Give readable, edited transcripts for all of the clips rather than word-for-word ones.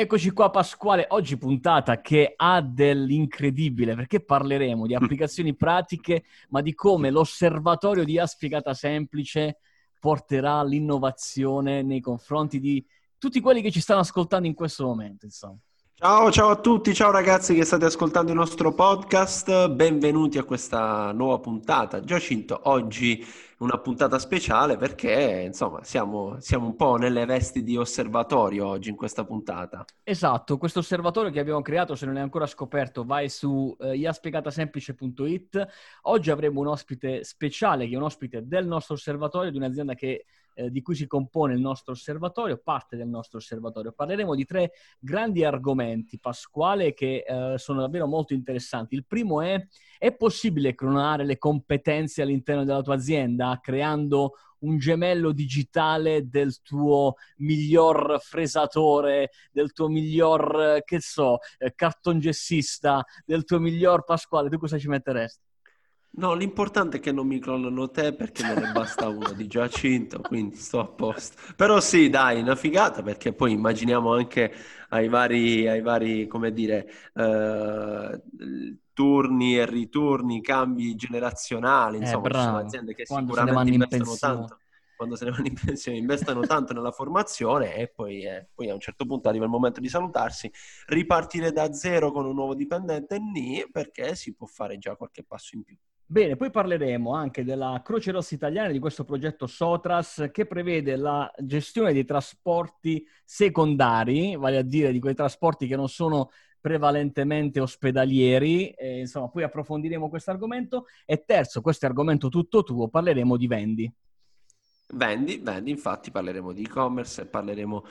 Eccoci qua Pasquale, oggi puntata che ha dell'incredibile, perché parleremo di applicazioni pratiche, ma di come l'osservatorio di AI Spiegata Semplice porterà l'innovazione nei confronti di tutti quelli che ci stanno ascoltando in questo momento, insomma. Ciao a tutti, ciao ragazzi che state ascoltando il nostro podcast, benvenuti a questa nuova puntata. Giacinto, oggi una puntata speciale perché insomma siamo un po' nelle vesti di osservatorio oggi in questa puntata. Esatto, questo osservatorio che abbiamo creato, se non è ancora scoperto vai su iaspiegatasemplice.it. Oggi avremo un ospite speciale che è un ospite del nostro osservatorio, di un'azienda che di cui si compone il nostro osservatorio, parte del nostro osservatorio. Parleremo di tre grandi argomenti, Pasquale, che sono davvero molto interessanti. Il primo è possibile clonare le competenze all'interno della tua azienda creando un gemello digitale del tuo miglior fresatore, del tuo miglior, cartongessista, del tuo miglior Pasquale? Tu cosa ci metteresti? No, l'importante è che non mi clonano te perché me ne basta uno di Giacinto, quindi sto a posto. Però sì, dai, una figata, perché poi immaginiamo anche ai vari come dire, turni e ritorni, cambi generazionali, insomma, bravo. Ci sono aziende che quando sicuramente investono tanto. Quando se ne vanno in pensione, investono tanto nella formazione e poi a un certo punto arriva il momento di salutarsi, ripartire da zero con un nuovo dipendente, perché si può fare già qualche passo in più. Bene, poi parleremo anche della Croce Rossa Italiana, di questo progetto Sotras che prevede la gestione dei trasporti secondari, vale a dire di quei trasporti che non sono prevalentemente ospedalieri, insomma poi approfondiremo questo argomento. E terzo, questo è argomento tutto tuo, parleremo di Vendi. Vendi, infatti parleremo di e-commerce, parleremo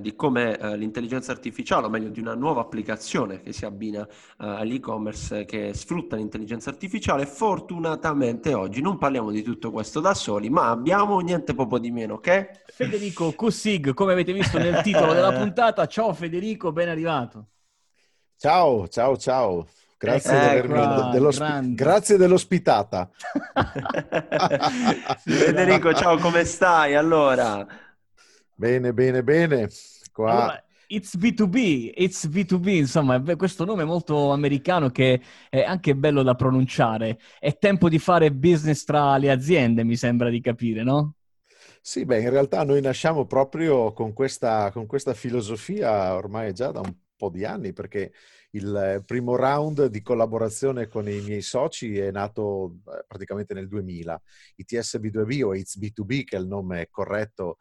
di come l'intelligenza artificiale, o meglio di una nuova applicazione che si abbina all'e-commerce che sfrutta l'intelligenza artificiale. Fortunatamente oggi non parliamo di tutto questo da soli, ma abbiamo niente poco di meno che Federico Cusig, come avete visto nel titolo della puntata. Ciao Federico, ben arrivato. Ciao. Grazie dell'ospitata. Federico, ciao, come stai? Allora, bene. Qua. Allora, It's B2B, insomma, questo nome è molto americano che è anche bello da pronunciare. È tempo di fare business tra le aziende, mi sembra di capire, no? Sì, beh, in realtà noi nasciamo proprio con questa filosofia ormai già da un po' di anni, perché il primo round di collaborazione con i miei soci è nato praticamente nel 2000. It's B2B o It's B2B, che è il nome corretto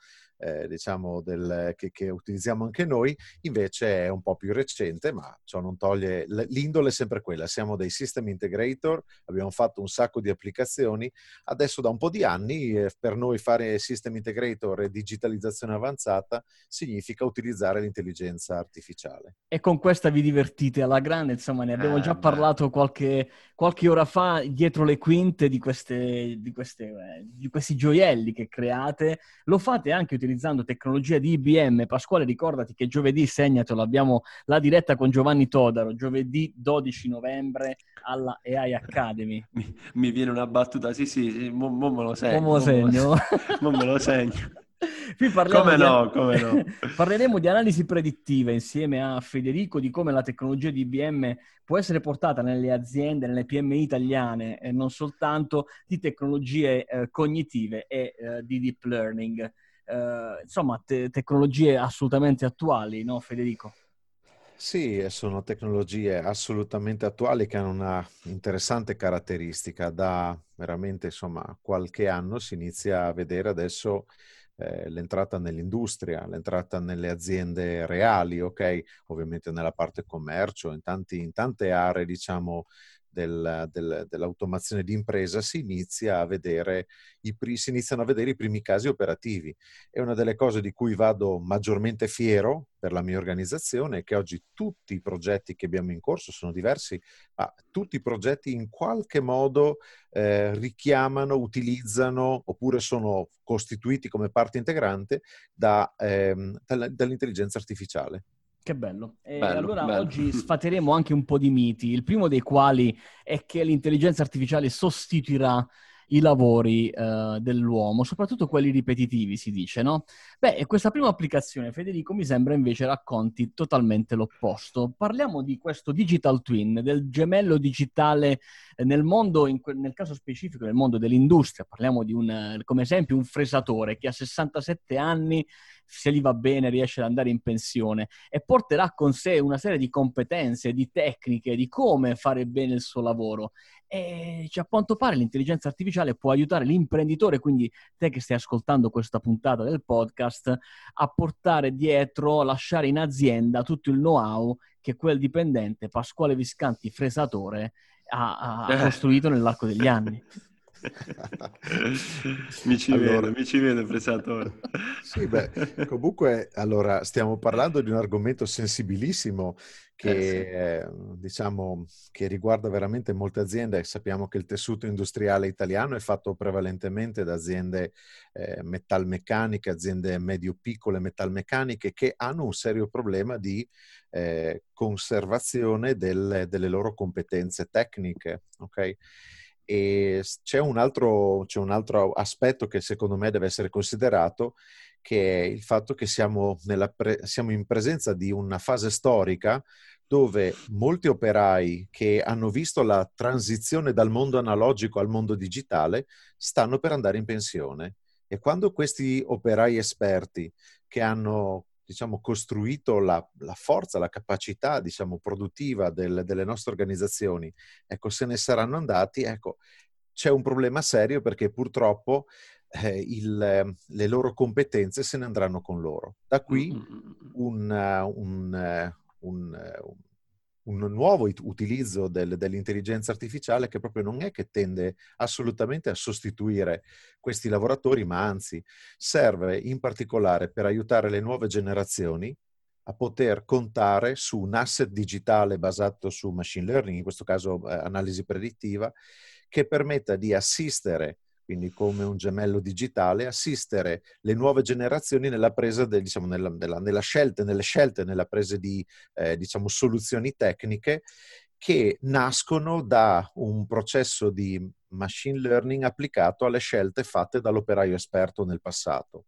che utilizziamo anche noi, invece è un po' più recente, ma ciò non toglie, l'indole è sempre quella, siamo dei system integrator, abbiamo fatto un sacco di applicazioni, adesso da un po' di anni per noi fare system integrator e digitalizzazione avanzata significa utilizzare l'intelligenza artificiale. E con questa vi divertite alla grande, insomma ne abbiamo già parlato qualche ora fa dietro le quinte di questi gioielli che create, lo fate anche utilizzando tecnologia di IBM. Pasquale, ricordati che giovedì, segnatelo, abbiamo la diretta con Giovanni Todaro, giovedì 12 novembre alla EAI Academy. Mi viene una battuta, sì, me lo segno. Qui come no. Parleremo di analisi predittiva insieme a Federico, di come la tecnologia di IBM può essere portata nelle aziende, nelle PMI italiane, e non soltanto, di tecnologie cognitive e di deep learning. Insomma, tecnologie assolutamente attuali, no Federico? Sì, sono tecnologie assolutamente attuali che hanno una interessante caratteristica. Da veramente insomma qualche anno si inizia a vedere adesso l'entrata nell'industria, l'entrata nelle aziende reali, ok? Ovviamente nella parte commercio, in tante aree diciamo dell'automazione di impresa si iniziano a vedere i primi casi operativi. È una delle cose di cui vado maggiormente fiero per la mia organizzazione, che oggi tutti i progetti che abbiamo in corso sono diversi, ma tutti i progetti in qualche modo richiamano, utilizzano oppure sono costituiti come parte integrante dall'intelligenza artificiale. Che bello. Allora, oggi sfateremo anche un po' di miti, il primo dei quali è che l'intelligenza artificiale sostituirà i lavori dell'uomo, soprattutto quelli ripetitivi, si dice, no? Beh, questa prima applicazione, Federico, mi sembra invece racconti totalmente l'opposto. Parliamo di questo digital twin, del gemello digitale nel mondo, nel caso specifico nel mondo dell'industria. Parliamo di come esempio, un fresatore che a 67 anni, se gli va bene, riesce ad andare in pensione e porterà con sé una serie di competenze, di tecniche, di come fare bene il suo lavoro. E a quanto pare l'intelligenza artificiale può aiutare l'imprenditore, quindi te che stai ascoltando questa puntata del podcast, a portare dietro, a lasciare in azienda tutto il know-how che quel dipendente Pasquale Viscanti Fresatore ha costruito nell'arco degli anni. mi ci vede Fresatore. Sì, beh, comunque allora stiamo parlando di un argomento sensibilissimo che sì, diciamo che riguarda veramente molte aziende. Sappiamo che il tessuto industriale italiano è fatto prevalentemente da aziende metalmeccaniche, aziende medio-piccole metalmeccaniche, che hanno un serio problema di conservazione delle loro competenze tecniche, ok? E c'è un altro aspetto che secondo me deve essere considerato, che è il fatto che siamo in presenza di una fase storica dove molti operai che hanno visto la transizione dal mondo analogico al mondo digitale stanno per andare in pensione. E quando questi operai esperti, che hanno diciamo costruito la forza, la capacità diciamo produttiva delle nostre organizzazioni, ecco, se ne saranno andati, ecco, c'è un problema serio, perché purtroppo le loro competenze se ne andranno con loro. Da qui un nuovo utilizzo dell'intelligenza artificiale, che proprio non è che tende assolutamente a sostituire questi lavoratori, ma anzi serve in particolare per aiutare le nuove generazioni a poter contare su un asset digitale basato su machine learning, in questo caso analisi predittiva, che permetta di assistere, quindi come un gemello digitale, assistere le nuove generazioni nella presa nella scelta, nella presa di soluzioni tecniche che nascono da un processo di machine learning applicato alle scelte fatte dall'operaio esperto nel passato.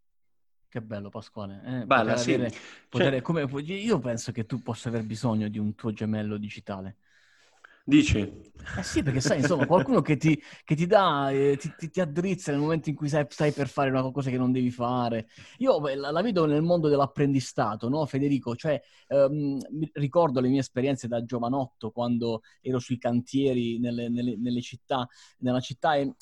Che bello, Pasquale. Bella, sì. Io penso che tu possa aver bisogno di un tuo gemello digitale. Dici? Eh sì, perché sai, insomma, qualcuno che ti dà, ti addrizza nel momento in cui stai per fare una cosa che non devi fare. Io la vedo nel mondo dell'apprendistato, no, Federico? Cioè, ricordo le mie esperienze da giovanotto, quando ero sui cantieri nella città,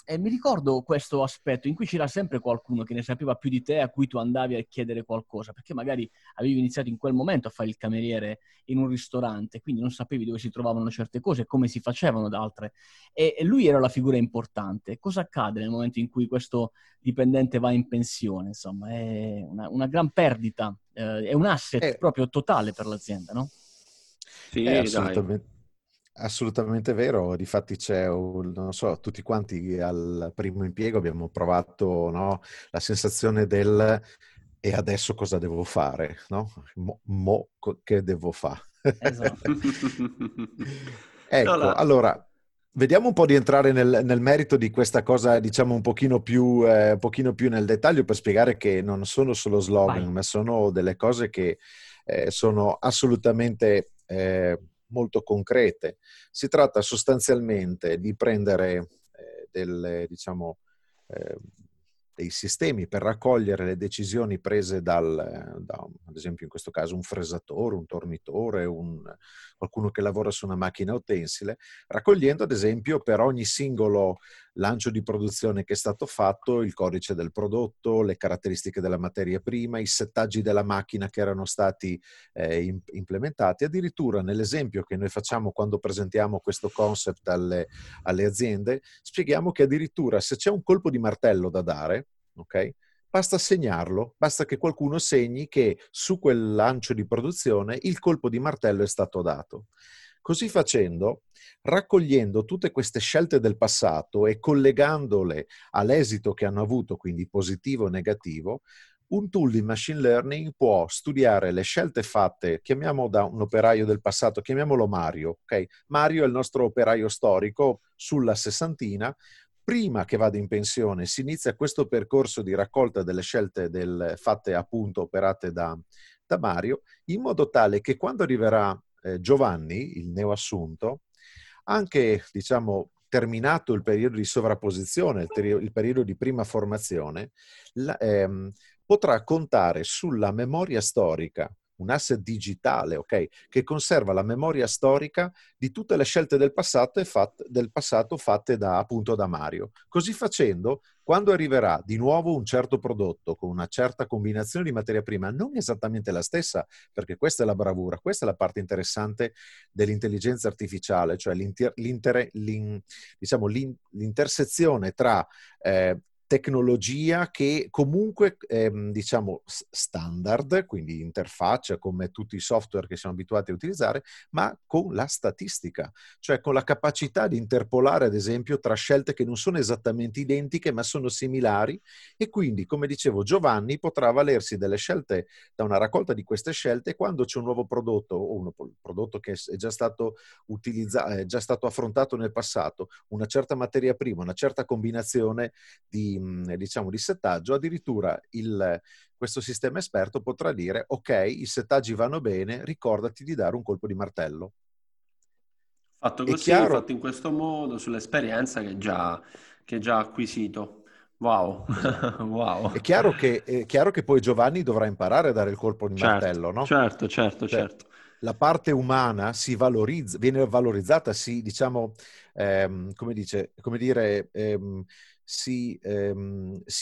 e mi ricordo questo aspetto in cui c'era sempre qualcuno che ne sapeva più di te, a cui tu andavi a chiedere qualcosa, perché magari avevi iniziato in quel momento a fare il cameriere in un ristorante, quindi non sapevi dove si trovavano certe cose, come si facevano da altre, e lui era la figura importante. Cosa accade nel momento in cui questo dipendente va in pensione? Insomma, è una gran perdita, è un asset proprio totale per l'azienda, no? Sì, è assolutamente vero. Difatti c'è tutti quanti al primo impiego abbiamo provato, no, la sensazione del e adesso cosa devo fare, no? Mo che devo fare? Esatto. Ecco, allora, vediamo un po' di entrare nel merito di questa cosa, diciamo un pochino più nel dettaglio, per spiegare che non sono solo slogan, ma sono delle cose che sono assolutamente molto concrete. Si tratta sostanzialmente di prendere dei sistemi per raccogliere le decisioni prese ad esempio in questo caso un fresatore, un tornitore, qualcuno che lavora su una macchina o tensile, raccogliendo ad esempio per ogni singolo lancio di produzione che è stato fatto il codice del prodotto, le caratteristiche della materia prima, i settaggi della macchina che erano stati implementati. Addirittura nell'esempio che noi facciamo quando presentiamo questo concept alle aziende, spieghiamo che addirittura se c'è un colpo di martello da dare, ok? Basta segnarlo, basta che qualcuno segni che su quel lancio di produzione il colpo di martello è stato dato. Così facendo, raccogliendo tutte queste scelte del passato e collegandole all'esito che hanno avuto, quindi positivo o negativo, un tool di machine learning può studiare le scelte fatte, chiamiamo da un operaio del passato, chiamiamolo Mario, ok? Mario è il nostro operaio storico sulla sessantina, prima che vada in pensione si inizia questo percorso di raccolta delle scelte fatte appunto operate da Mario, in modo tale che quando arriverà Giovanni, il neoassunto, anche diciamo terminato il periodo di sovrapposizione, il periodo di prima formazione, potrà contare sulla memoria storica, un asset digitale, ok, che conserva la memoria storica di tutte le scelte del passato, fatte da Mario. Così facendo, quando arriverà di nuovo un certo prodotto con una certa combinazione di materia prima, non esattamente la stessa, perché questa è la bravura, questa è la parte interessante dell'intelligenza artificiale, cioè l'intersezione tra tecnologia che comunque standard, quindi interfaccia come tutti i software che siamo abituati a utilizzare, ma con la statistica, cioè con la capacità di interpolare ad esempio tra scelte che non sono esattamente identiche ma sono similari, e quindi come dicevo Giovanni potrà avvalersi delle scelte, da una raccolta di queste scelte, quando c'è un nuovo prodotto o un prodotto che è già stato utilizzato, è già stato affrontato nel passato, una certa materia prima, una certa combinazione di settaggio, addirittura questo sistema esperto potrà dire ok, i settaggi vanno bene, ricordati di dare un colpo di martello. Fatto così, fatto in questo modo, sull'esperienza che già acquisito. Wow. Wow. È chiaro che poi Giovanni dovrà imparare a dare il colpo di martello, no? Certo. La parte umana si valorizza, viene valorizzata, si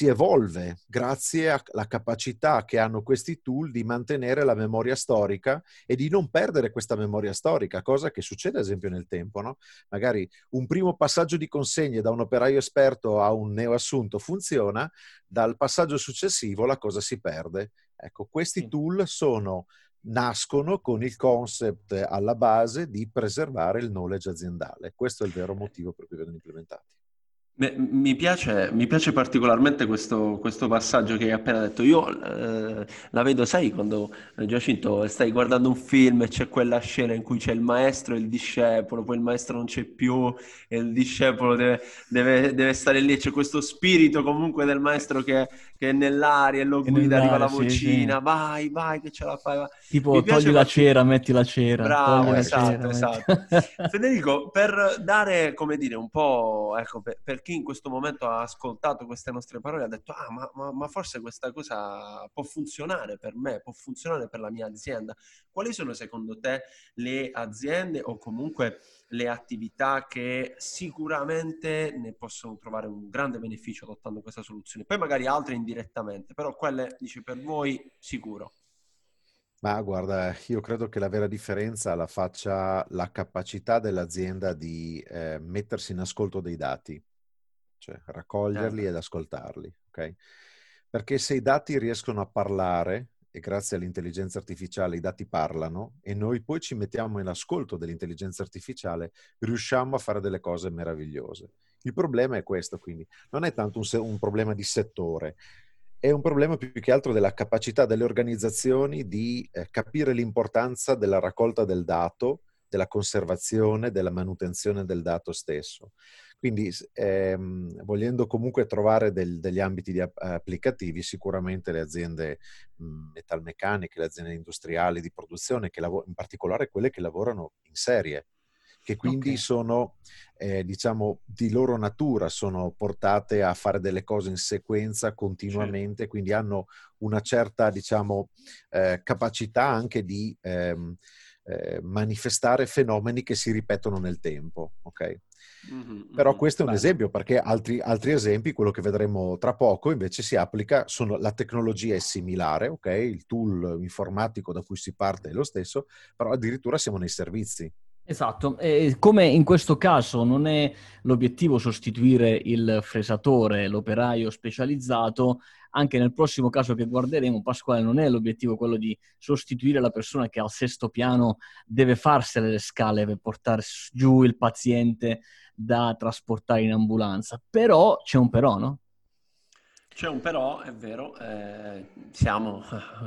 evolve grazie alla capacità che hanno questi tool di mantenere la memoria storica e di non perdere questa memoria storica, cosa che succede ad esempio nel tempo, no? Magari un primo passaggio di consegne da un operaio esperto a un neoassunto funziona, dal passaggio successivo la cosa si perde. Ecco, questi tool nascono con il concept alla base di preservare il knowledge aziendale. Questo è il vero motivo per cui vengono implementati. Mi piace particolarmente questo passaggio che hai appena detto. Io la vedo, sai, quando Giacinto stai guardando un film e c'è quella scena in cui c'è il maestro e il discepolo, poi il maestro non c'è più e il discepolo deve stare lì, c'è questo spirito comunque del maestro che è nell'aria e lo guida, arriva la vocina, sì. vai che ce la fai, vai. Tipo togli la cera, metti la cera. Bravo, esatto. Federico, per dare, come dire, un po', ecco, per chi in questo momento ha ascoltato queste nostre parole ha detto ma forse questa cosa può funzionare per me, può funzionare per la mia azienda. Quali sono secondo te le aziende o comunque le attività che sicuramente ne possono trovare un grande beneficio adottando questa soluzione? Poi magari altre indirettamente, però quelle dici per voi sicuro. Ma guarda, io credo che la vera differenza la faccia la capacità dell'azienda di mettersi in ascolto dei dati, cioè raccoglierli ed ascoltarli, ok? Perché se i dati riescono a parlare, e grazie all'intelligenza artificiale i dati parlano, e noi poi ci mettiamo in ascolto dell'intelligenza artificiale, riusciamo a fare delle cose meravigliose. Il problema è questo, quindi. Non è tanto un problema di settore, è un problema più che altro della capacità delle organizzazioni di capire l'importanza della raccolta del dato, della conservazione, della manutenzione del dato stesso. Quindi volendo comunque trovare degli ambiti applicativi, sicuramente le aziende metalmeccaniche, le aziende industriali di produzione, in particolare quelle che lavorano in serie, che quindi sono, di loro natura, sono portate a fare delle cose in sequenza continuamente, certo. Quindi hanno una certa, capacità anche di manifestare fenomeni che si ripetono nel tempo, ok? Però questo è un esempio, perché altri esempi, quello che vedremo tra poco, invece si applica, la tecnologia è similare, ok? Il tool informatico da cui si parte è lo stesso, però addirittura siamo nei servizi. Esatto, e come in questo caso non è l'obiettivo sostituire il fresatore, l'operaio specializzato, anche nel prossimo caso che guarderemo, Pasquale, non è l'obiettivo quello di sostituire la persona che al sesto piano deve farsene le scale per portare giù il paziente da trasportare in ambulanza. Però c'è un però, no? C'è un però, è vero, siamo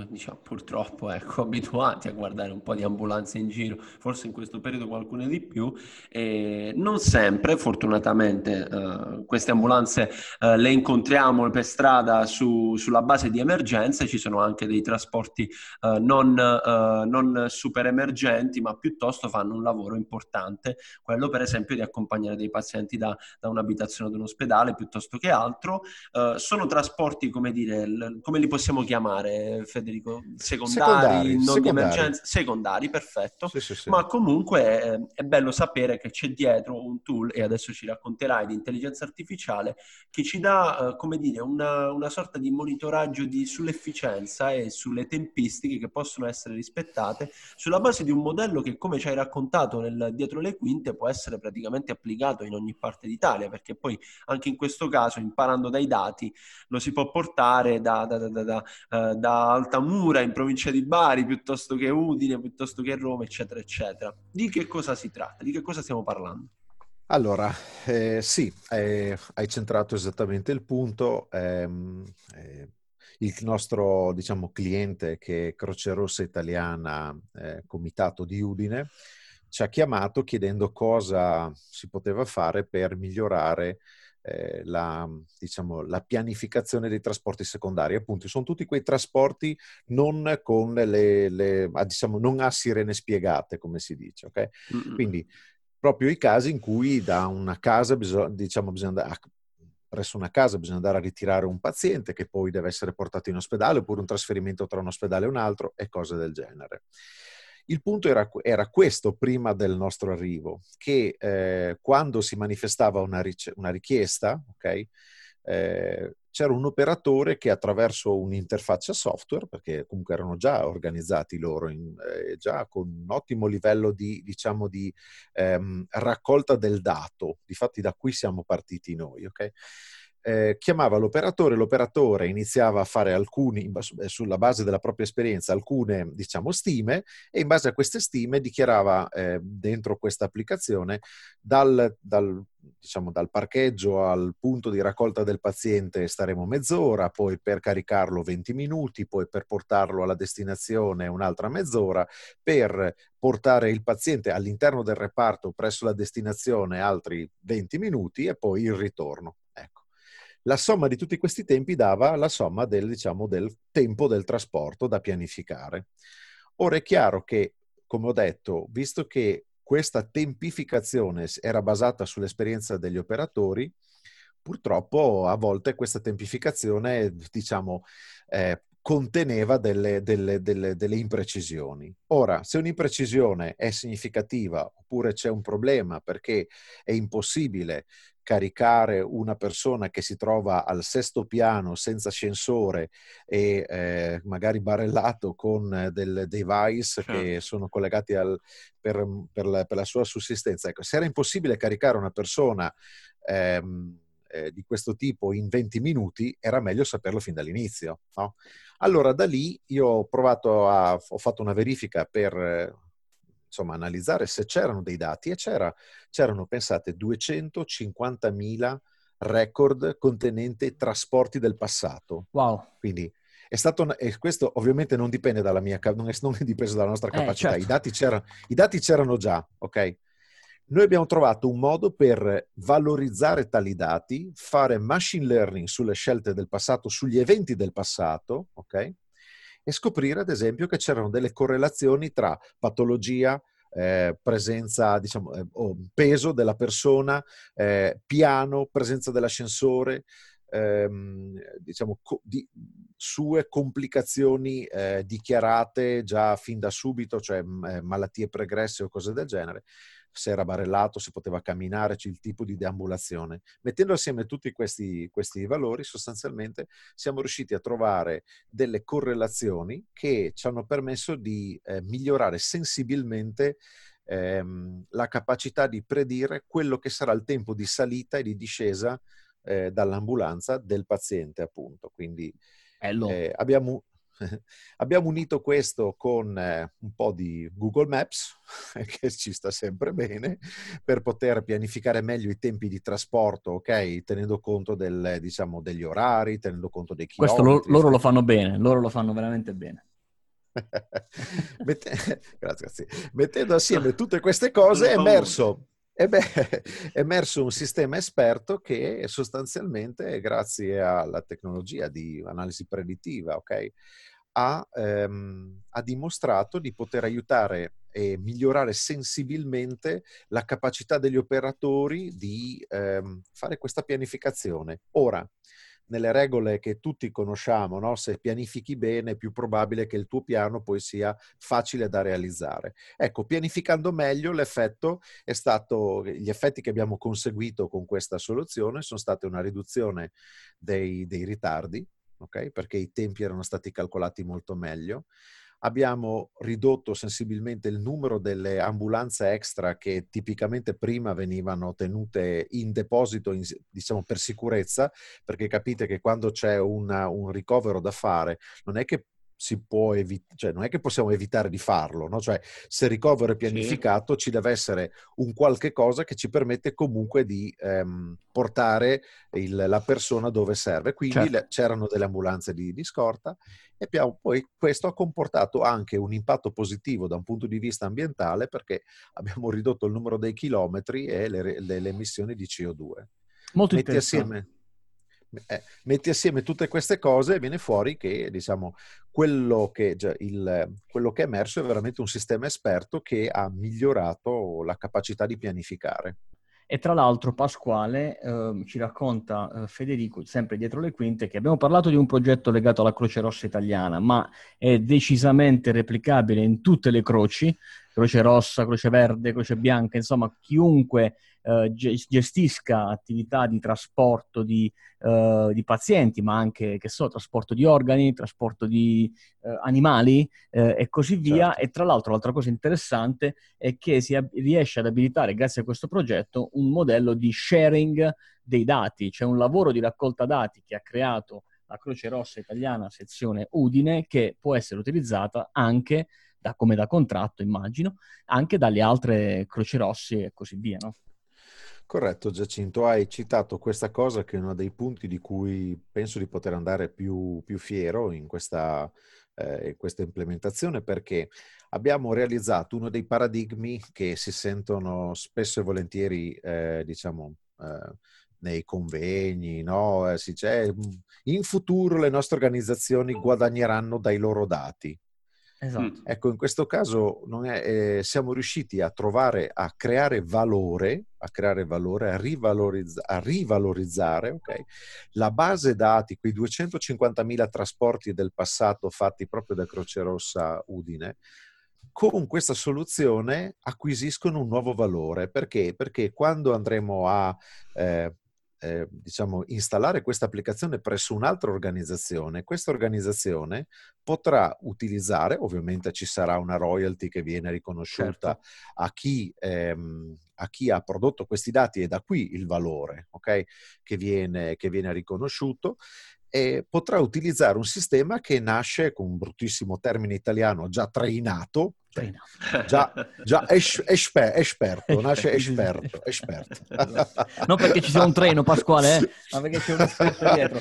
diciamo, purtroppo abituati a guardare un po' di ambulanze in giro, forse in questo periodo qualcuna di più, e non sempre, fortunatamente, queste ambulanze le incontriamo per strada sulla base di emergenze. Ci sono anche dei trasporti non super emergenti, ma piuttosto fanno un lavoro importante, quello per esempio di accompagnare dei pazienti da un'abitazione ad un ospedale piuttosto che altro. Sono trasporti, come dire, come li possiamo chiamare, Federico? Secondari. Di emergenza? Secondari, perfetto. Sì. Ma comunque è bello sapere che c'è dietro un tool, e adesso ci racconterai, di intelligenza artificiale, che ci dà, come dire, una sorta di monitoraggio sull'efficienza e sulle tempistiche che possono essere rispettate sulla base di un modello che, come ci hai raccontato dietro le quinte, può essere praticamente applicato in ogni parte d'Italia, perché poi anche in questo caso, imparando dai dati, lo si può portare da Altamura in provincia di Bari, piuttosto che Udine, piuttosto che Roma, eccetera, eccetera. Di che cosa si tratta? Di che cosa stiamo parlando? Allora, hai centrato esattamente il punto. Il nostro, diciamo, cliente, che è Croce Rossa Italiana, comitato di Udine, ci ha chiamato chiedendo cosa si poteva fare per migliorare la pianificazione dei trasporti secondari. Appunto, sono tutti quei trasporti non con non a sirene spiegate, come si dice, ok? Mm-hmm. Quindi proprio i casi in cui da una casa bisogna andare presso una casa, bisogna andare a ritirare un paziente che poi deve essere portato in ospedale, oppure un trasferimento tra un ospedale e un altro e cose del genere. Il punto era questo prima del nostro arrivo, che quando si manifestava una richiesta, okay, c'era un operatore che attraverso un'interfaccia software, perché comunque erano già organizzati loro, già con un ottimo livello di raccolta del dato, difatti da qui siamo partiti noi, ok? Chiamava l'operatore iniziava a fare sulla base della propria esperienza alcune stime, e in base a queste stime dichiarava dentro questa applicazione dal parcheggio al punto di raccolta del paziente staremo mezz'ora, poi per caricarlo 20 minuti, poi per portarlo alla destinazione un'altra mezz'ora, per portare il paziente all'interno del reparto presso la destinazione altri 20 minuti e poi il ritorno. La somma di tutti questi tempi dava la somma del tempo del trasporto da pianificare. Ora è chiaro che, come ho detto, visto che questa tempificazione era basata sull'esperienza degli operatori, purtroppo a volte questa tempificazione, conteneva delle imprecisioni. Ora, se un'imprecisione è significativa oppure c'è un problema perché è impossibile caricare una persona che si trova al sesto piano senza ascensore e magari barellato con dei device che sono collegati per la sua sussistenza. Ecco, se era impossibile caricare una persona di questo tipo in 20 minuti, era meglio saperlo fin dall'inizio, no? Allora da lì io ho fatto una verifica per analizzare se c'erano dei dati, e c'erano, pensate, 250.000 record contenenti trasporti del passato. Wow. Quindi e questo ovviamente non dipende dalla non è dipende dalla nostra capacità, certo. I dati c'erano già, ok? Noi abbiamo trovato un modo per valorizzare tali dati, fare machine learning sulle scelte del passato, sugli eventi del passato, ok? E scoprire, ad esempio, che c'erano delle correlazioni tra patologia, presenza, peso della persona, piano, presenza dell'ascensore, sue complicazioni dichiarate già fin da subito, cioè malattie pregresse o cose del genere, se era barellato, se poteva camminare, il tipo di deambulazione. Mettendo assieme tutti questi valori, sostanzialmente siamo riusciti a trovare delle correlazioni che ci hanno permesso di migliorare sensibilmente la capacità di predire quello che sarà il tempo di salita e di discesa dall'ambulanza del paziente, appunto. Quindi abbiamo Abbiamo unito questo con un po' di Google Maps, che ci sta sempre bene, per poter pianificare meglio i tempi di trasporto, ok? Tenendo conto del, diciamo, degli orari, tenendo conto dei chilometri. Questo loro lo fanno bene, loro lo fanno veramente bene. Grazie. Mettendo assieme tutte queste cose è emerso un sistema esperto che sostanzialmente, grazie alla tecnologia di analisi preditiva, okay, ha dimostrato di poter aiutare e migliorare sensibilmente la capacità degli operatori di fare questa pianificazione. Ora, nelle regole che tutti conosciamo, no? Se pianifichi bene è più probabile che il tuo piano poi sia facile da realizzare. Ecco, pianificando meglio l'effetto è stato, gli effetti che abbiamo conseguito con questa soluzione sono state una riduzione dei ritardi, ok? Perché i tempi erano stati calcolati molto meglio. Abbiamo ridotto sensibilmente il numero delle ambulanze extra che tipicamente prima venivano tenute in deposito, diciamo, per sicurezza, perché capite che quando c'è un ricovero da fare non è che si può non è che possiamo evitare di farlo, no? Cioè, se il ricovero è pianificato, sì, ci deve essere un qualche cosa che ci permette comunque di portare la persona dove serve. Quindi certo, c'erano delle ambulanze di scorta, e poi questo ha comportato anche un impatto positivo da un punto di vista ambientale, perché abbiamo ridotto il numero dei chilometri e le emissioni di CO2. Molto interessante. Metti assieme tutte queste cose e viene fuori che, diciamo, quello che è emerso è veramente un sistema esperto che ha migliorato la capacità di pianificare. E tra l'altro Pasquale ci racconta, Federico, sempre dietro le quinte, che abbiamo parlato di un progetto legato alla Croce Rossa Italiana, ma è decisamente replicabile in tutte le croci, Croce Rossa, Croce Verde, Croce Bianca, insomma chiunque gestisca attività di trasporto di pazienti, ma anche, trasporto di organi, trasporto di animali e così via. Certo. E tra l'altro l'altra cosa interessante è che si riesce ad abilitare, grazie a questo progetto, un modello di sharing dei dati, cioè un lavoro di raccolta dati che ha creato la Croce Rossa Italiana sezione Udine, che può essere utilizzata anche come da contratto, immagino, anche dalle altre Croci Rosse e così via, no? Corretto, Giacinto, hai citato questa cosa che è uno dei punti di cui penso di poter andare più fiero in questa implementazione, perché abbiamo realizzato uno dei paradigmi che si sentono spesso e volentieri, nei convegni, no? In futuro le nostre organizzazioni guadagneranno dai loro dati. Esatto. Ecco, in questo caso siamo riusciti a creare valore, a rivalorizzare, okay, la base dati, quei 250.000 trasporti del passato fatti proprio da Croce Rossa Udine. Con questa soluzione acquisiscono un nuovo valore. Perché? Perché quando andremo a installare questa applicazione presso un'altra organizzazione, questa organizzazione potrà utilizzare, ovviamente ci sarà una royalty che viene riconosciuta, certo, a chi ha prodotto questi dati, e da qui il valore, okay, che viene riconosciuto. E potrà utilizzare un sistema che nasce, con un bruttissimo termine italiano, già trainato, esperto. Non perché ci sia un treno, Pasquale, ma perché c'è un esperto dietro.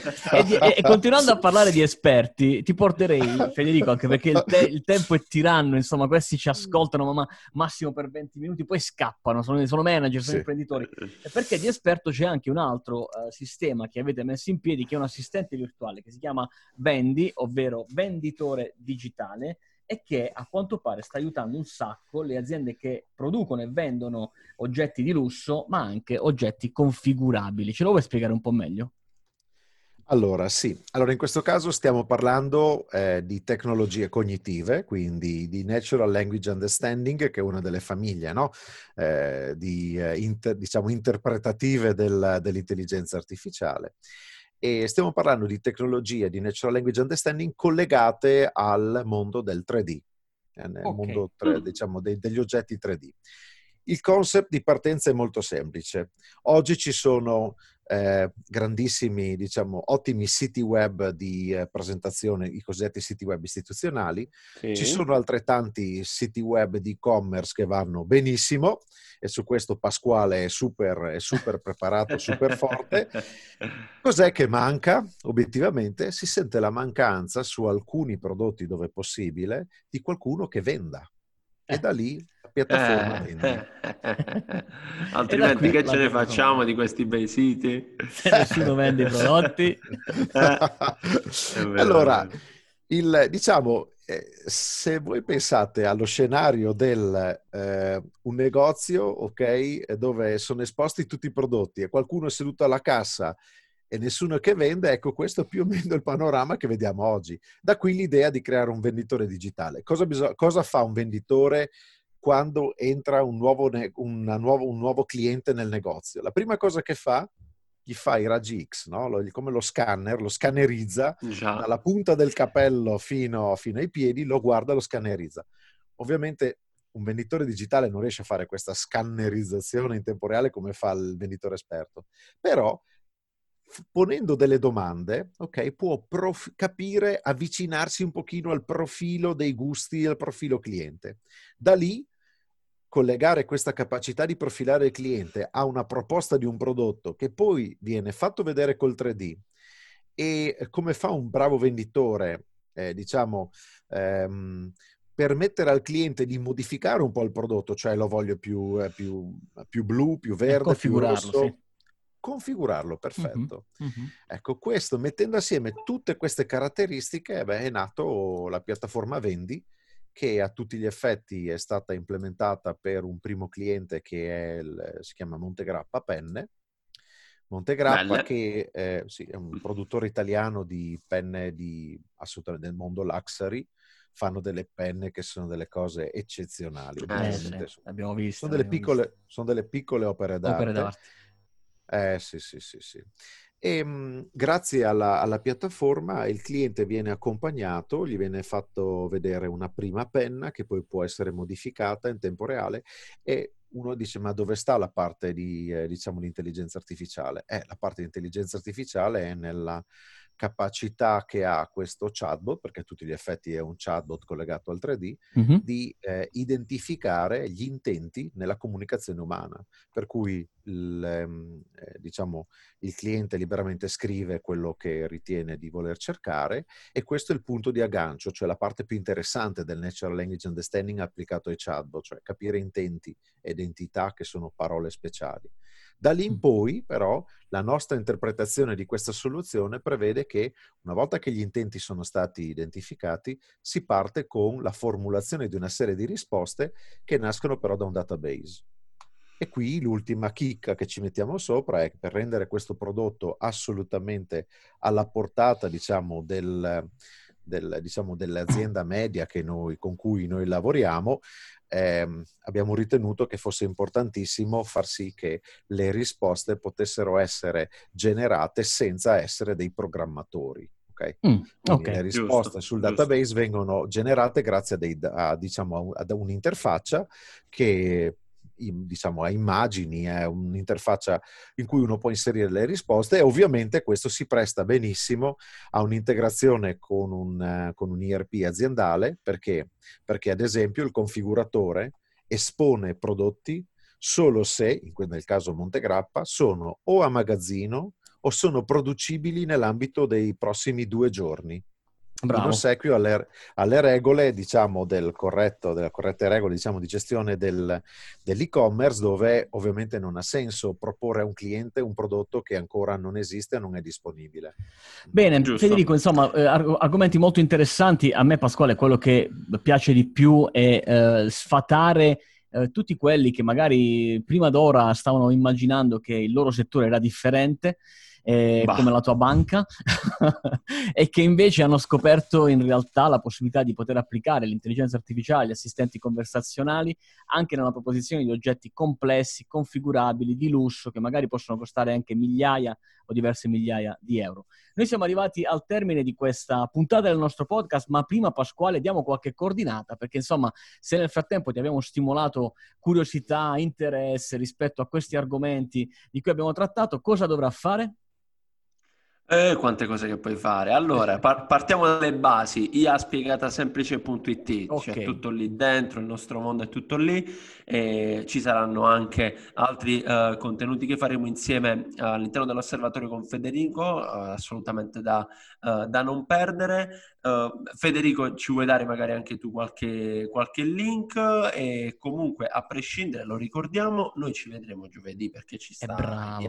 E continuando a parlare di esperti, ti porterei, Federico, anche perché il tempo è tiranno, insomma, questi ci ascoltano ma massimo per 20 minuti, poi scappano, sono manager, sono imprenditori. Perché di esperto c'è anche un altro sistema che avete messo in piedi, che è un assistente virtuale, che si chiama Vendi, ovvero venditore digitale, e che a quanto pare sta aiutando un sacco le aziende che producono e vendono oggetti di lusso, ma anche oggetti configurabili. Ce lo vuoi spiegare un po' meglio? Allora, sì. Allora, in questo caso stiamo parlando di tecnologie cognitive, quindi di Natural Language Understanding, che è una delle famiglie, no? Interpretative dell'intelligenza artificiale. E stiamo parlando di tecnologie di Natural Language Understanding collegate al mondo del 3D, mondo degli oggetti 3D. Il concept di partenza è molto semplice. Oggi ci sono grandissimi, diciamo, ottimi siti web di presentazione, i cosiddetti siti web istituzionali. Sì. Ci sono altrettanti siti web di e-commerce che vanno benissimo, e su questo Pasquale è super preparato, super forte. Cos'è che manca? Obiettivamente si sente la mancanza su alcuni prodotti, dove possibile, di qualcuno che venda. E da lì la piattaforma vende. Altrimenti qui, che ce ne facciamo di questi bei siti? Nessuno vende i prodotti. Allora, diciamo, se voi pensate allo scenario del un negozio, ok, dove sono esposti tutti i prodotti e qualcuno è seduto alla cassa e nessuno che vende, ecco, questo è più o meno il panorama che vediamo oggi. Da qui l'idea di creare un venditore digitale. Cosa fa un venditore quando entra un nuovo cliente nel negozio? La prima cosa che fa, gli fa i raggi X, no? Come lo scanner, lo scannerizza, esatto, dalla punta del capello fino ai piedi, lo guarda, lo scannerizza. Ovviamente un venditore digitale non riesce a fare questa scannerizzazione in tempo reale come fa il venditore esperto, però ponendo delle domande, ok, può capire, avvicinarsi un pochino al profilo dei gusti, al profilo cliente. Da lì collegare questa capacità di profilare il cliente a una proposta di un prodotto che poi viene fatto vedere col 3D, e come fa un bravo venditore, permettere al cliente di modificare un po' il prodotto, cioè lo voglio più blu, più verde, più rosso. Sì. Configurarlo, perfetto. Mm-hmm. Ecco, questo, mettendo assieme tutte queste caratteristiche, è nato la piattaforma Vendi, che a tutti gli effetti è stata implementata per un primo cliente che si chiama Montegrappa Penne. Montegrappa, che è un produttore italiano di penne assolutamente del mondo luxury. Fanno delle penne che sono delle cose eccezionali. Abbiamo visto. Sono delle piccole opere d'arte. Sì. E grazie alla piattaforma il cliente viene accompagnato, gli viene fatto vedere una prima penna che poi può essere modificata in tempo reale, e uno dice: ma dove sta la parte di l'intelligenza artificiale? La parte di intelligenza artificiale è nella capacità che ha questo chatbot, perché a tutti gli effetti è un chatbot collegato al 3D, mm-hmm, di identificare gli intenti nella comunicazione umana, per cui il cliente liberamente scrive quello che ritiene di voler cercare, e questo è il punto di aggancio, cioè la parte più interessante del Natural Language Understanding applicato ai chatbot, cioè capire intenti e identità, che sono parole speciali. Da lì in poi, però, la nostra interpretazione di questa soluzione prevede che, una volta che gli intenti sono stati identificati, si parte con la formulazione di una serie di risposte che nascono però da un database. E qui l'ultima chicca che ci mettiamo sopra è, per rendere questo prodotto assolutamente alla portata, dell'azienda media con cui noi lavoriamo, abbiamo ritenuto che fosse importantissimo far sì che le risposte potessero essere generate senza essere dei programmatori. Okay? Le risposte sul database vengono generate grazie a un'interfaccia che a immagini, è un'interfaccia in cui uno può inserire le risposte, e ovviamente questo si presta benissimo a un'integrazione con un ERP aziendale, perché ad esempio il configuratore espone prodotti solo se, nel caso Montegrappa, sono o a magazzino o sono producibili nell'ambito dei prossimi 2 giorni. Bravo. In ossequio alle regole, delle corrette regole, di gestione dell'e-commerce, dove ovviamente non ha senso proporre a un cliente un prodotto che ancora non esiste e non è disponibile. Bene, giusto. Federico, insomma, argomenti molto interessanti. A me, Pasquale, quello che piace di più è sfatare tutti quelli che magari prima d'ora stavano immaginando che il loro settore era differente, come la tua banca e che invece hanno scoperto in realtà la possibilità di poter applicare l'intelligenza artificiale, gli assistenti conversazionali anche nella proposizione di oggetti complessi, configurabili, di lusso, che magari possono costare anche migliaia o diverse migliaia di euro. Noi siamo arrivati al termine di questa puntata del nostro podcast, ma prima, Pasquale, diamo qualche coordinata, perché insomma, se nel frattempo ti abbiamo stimolato curiosità, interesse rispetto a questi argomenti di cui abbiamo trattato, cosa dovrà fare? Quante cose che puoi fare. Allora, partiamo dalle basi, iaspiegatasemplice.it, okay. C'è tutto lì dentro, il nostro mondo è tutto lì, e ci saranno anche altri contenuti che faremo insieme all'interno dell'osservatorio con Federico, assolutamente da non perdere. Federico, ci vuoi dare magari anche tu qualche link? E comunque, a prescindere, lo ricordiamo, noi ci vedremo giovedì, perché ci sta... Bravo.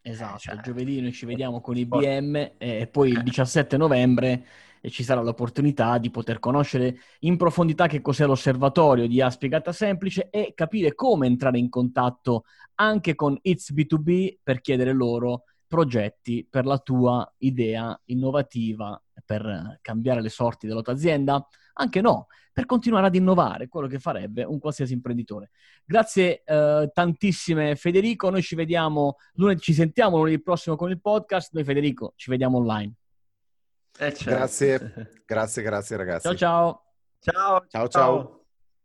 Esatto, cioè, giovedì noi ci vediamo con IBM e poi il 17 novembre ci sarà l'opportunità di poter conoscere in profondità che cos'è l'osservatorio di A Spiegata Semplice e capire come entrare in contatto anche con It's B2B per chiedere loro progetti per la tua idea innovativa, per cambiare le sorti della tua azienda, anche no, per continuare ad innovare, quello che farebbe un qualsiasi imprenditore. Grazie tantissime, Federico. Noi ci sentiamo lunedì prossimo con il podcast. Noi, Federico, ci vediamo online. Grazie, grazie ragazzi. Ciao ciao. Ciao.